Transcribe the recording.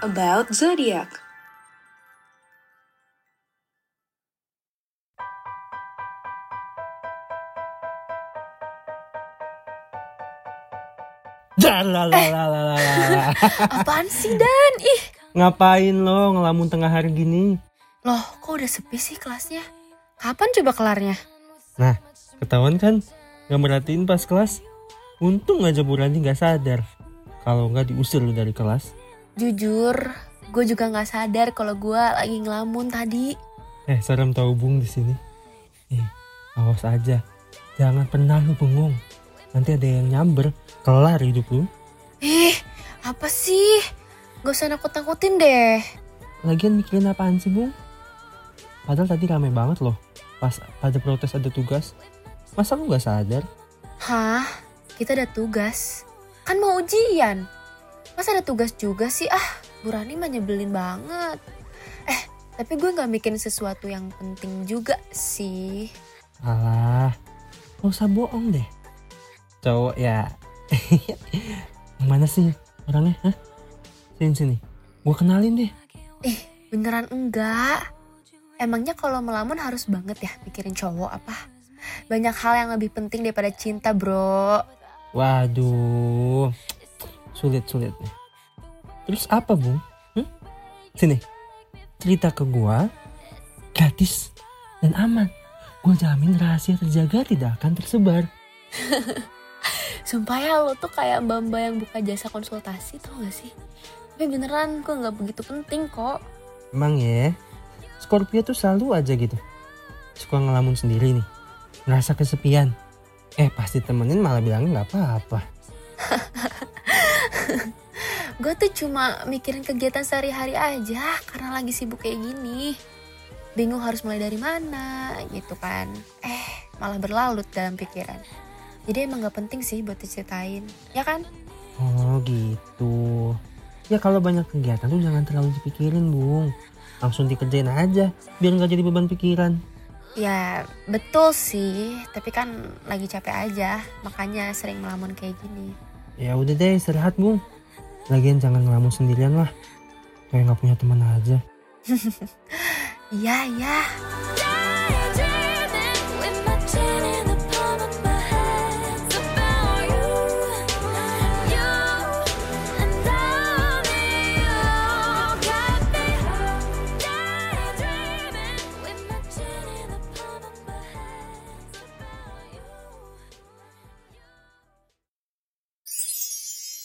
About Zodiac. Apaan sih Dan? Ih, ngapain lo ngelamun tengah hari gini? Loh, kok udah sepi sih kelasnya? Kapan coba kelarnya? Nah, ketahuan kan? Gak merhatiin pas kelas. Untung aja Burani gak sadar. Kalau gak diusir lo dari kelas. Jujur, gue juga gak sadar kalau gue lagi ngelamun tadi. Serem tau Bung di sini. Awas aja. Jangan pernah lo bengong. Nanti ada yang nyamber, kelar hidup lu. Apa sih? Gak usah nakut-nakutin deh. Lagian mikirin apaan sih, Bung? Padahal tadi rame banget loh. Pas pada protes ada tugas. Masa lu gak sadar? Kita ada tugas. Kan mau ujian. Masa ada tugas juga sih? Burani mah nyebelin banget. Tapi gue gak mikirin sesuatu yang penting juga sih. Alah, gak usah bohong deh. Cowok ya. Mana sih orangnya? Sini gue kenalin deh. Beneran enggak. Emangnya kalau melamun harus banget ya pikirin cowok apa? Banyak hal yang lebih penting daripada cinta, bro. Waduh, sulit nih. Terus apa, Bung? Sini, cerita ke gue. Gratis dan aman. Gue jamin rahasia terjaga tidak akan tersebar. Sumpah ya, lo tuh kayak mbak-mbak yang buka jasa konsultasi, tau gak sih? Tapi beneran, gue gak begitu penting kok. Emang ya, Scorpio tuh selalu aja gitu. Suka ngelamun sendiri nih, ngerasa kesepian. Pasti temenin malah bilangnya gak apa-apa. Gue tuh cuma mikirin kegiatan sehari-hari aja, karena lagi sibuk kayak gini. Bingung harus mulai dari mana, gitu kan. Malah berlalut dalam pikiran. Jadi emang gak penting sih buat diceritain, ya kan? Oh gitu. Ya kalau banyak kegiatan tuh jangan terlalu dipikirin, Bung. Langsung dikerjain aja, biar gak jadi beban pikiran. Ya betul sih, tapi kan lagi capek aja, makanya sering ngelamun kayak gini. Ya udah deh, istirahat, Bung. Lagian jangan ngelamun sendirian lah, kayak gak punya teman aja. Iya.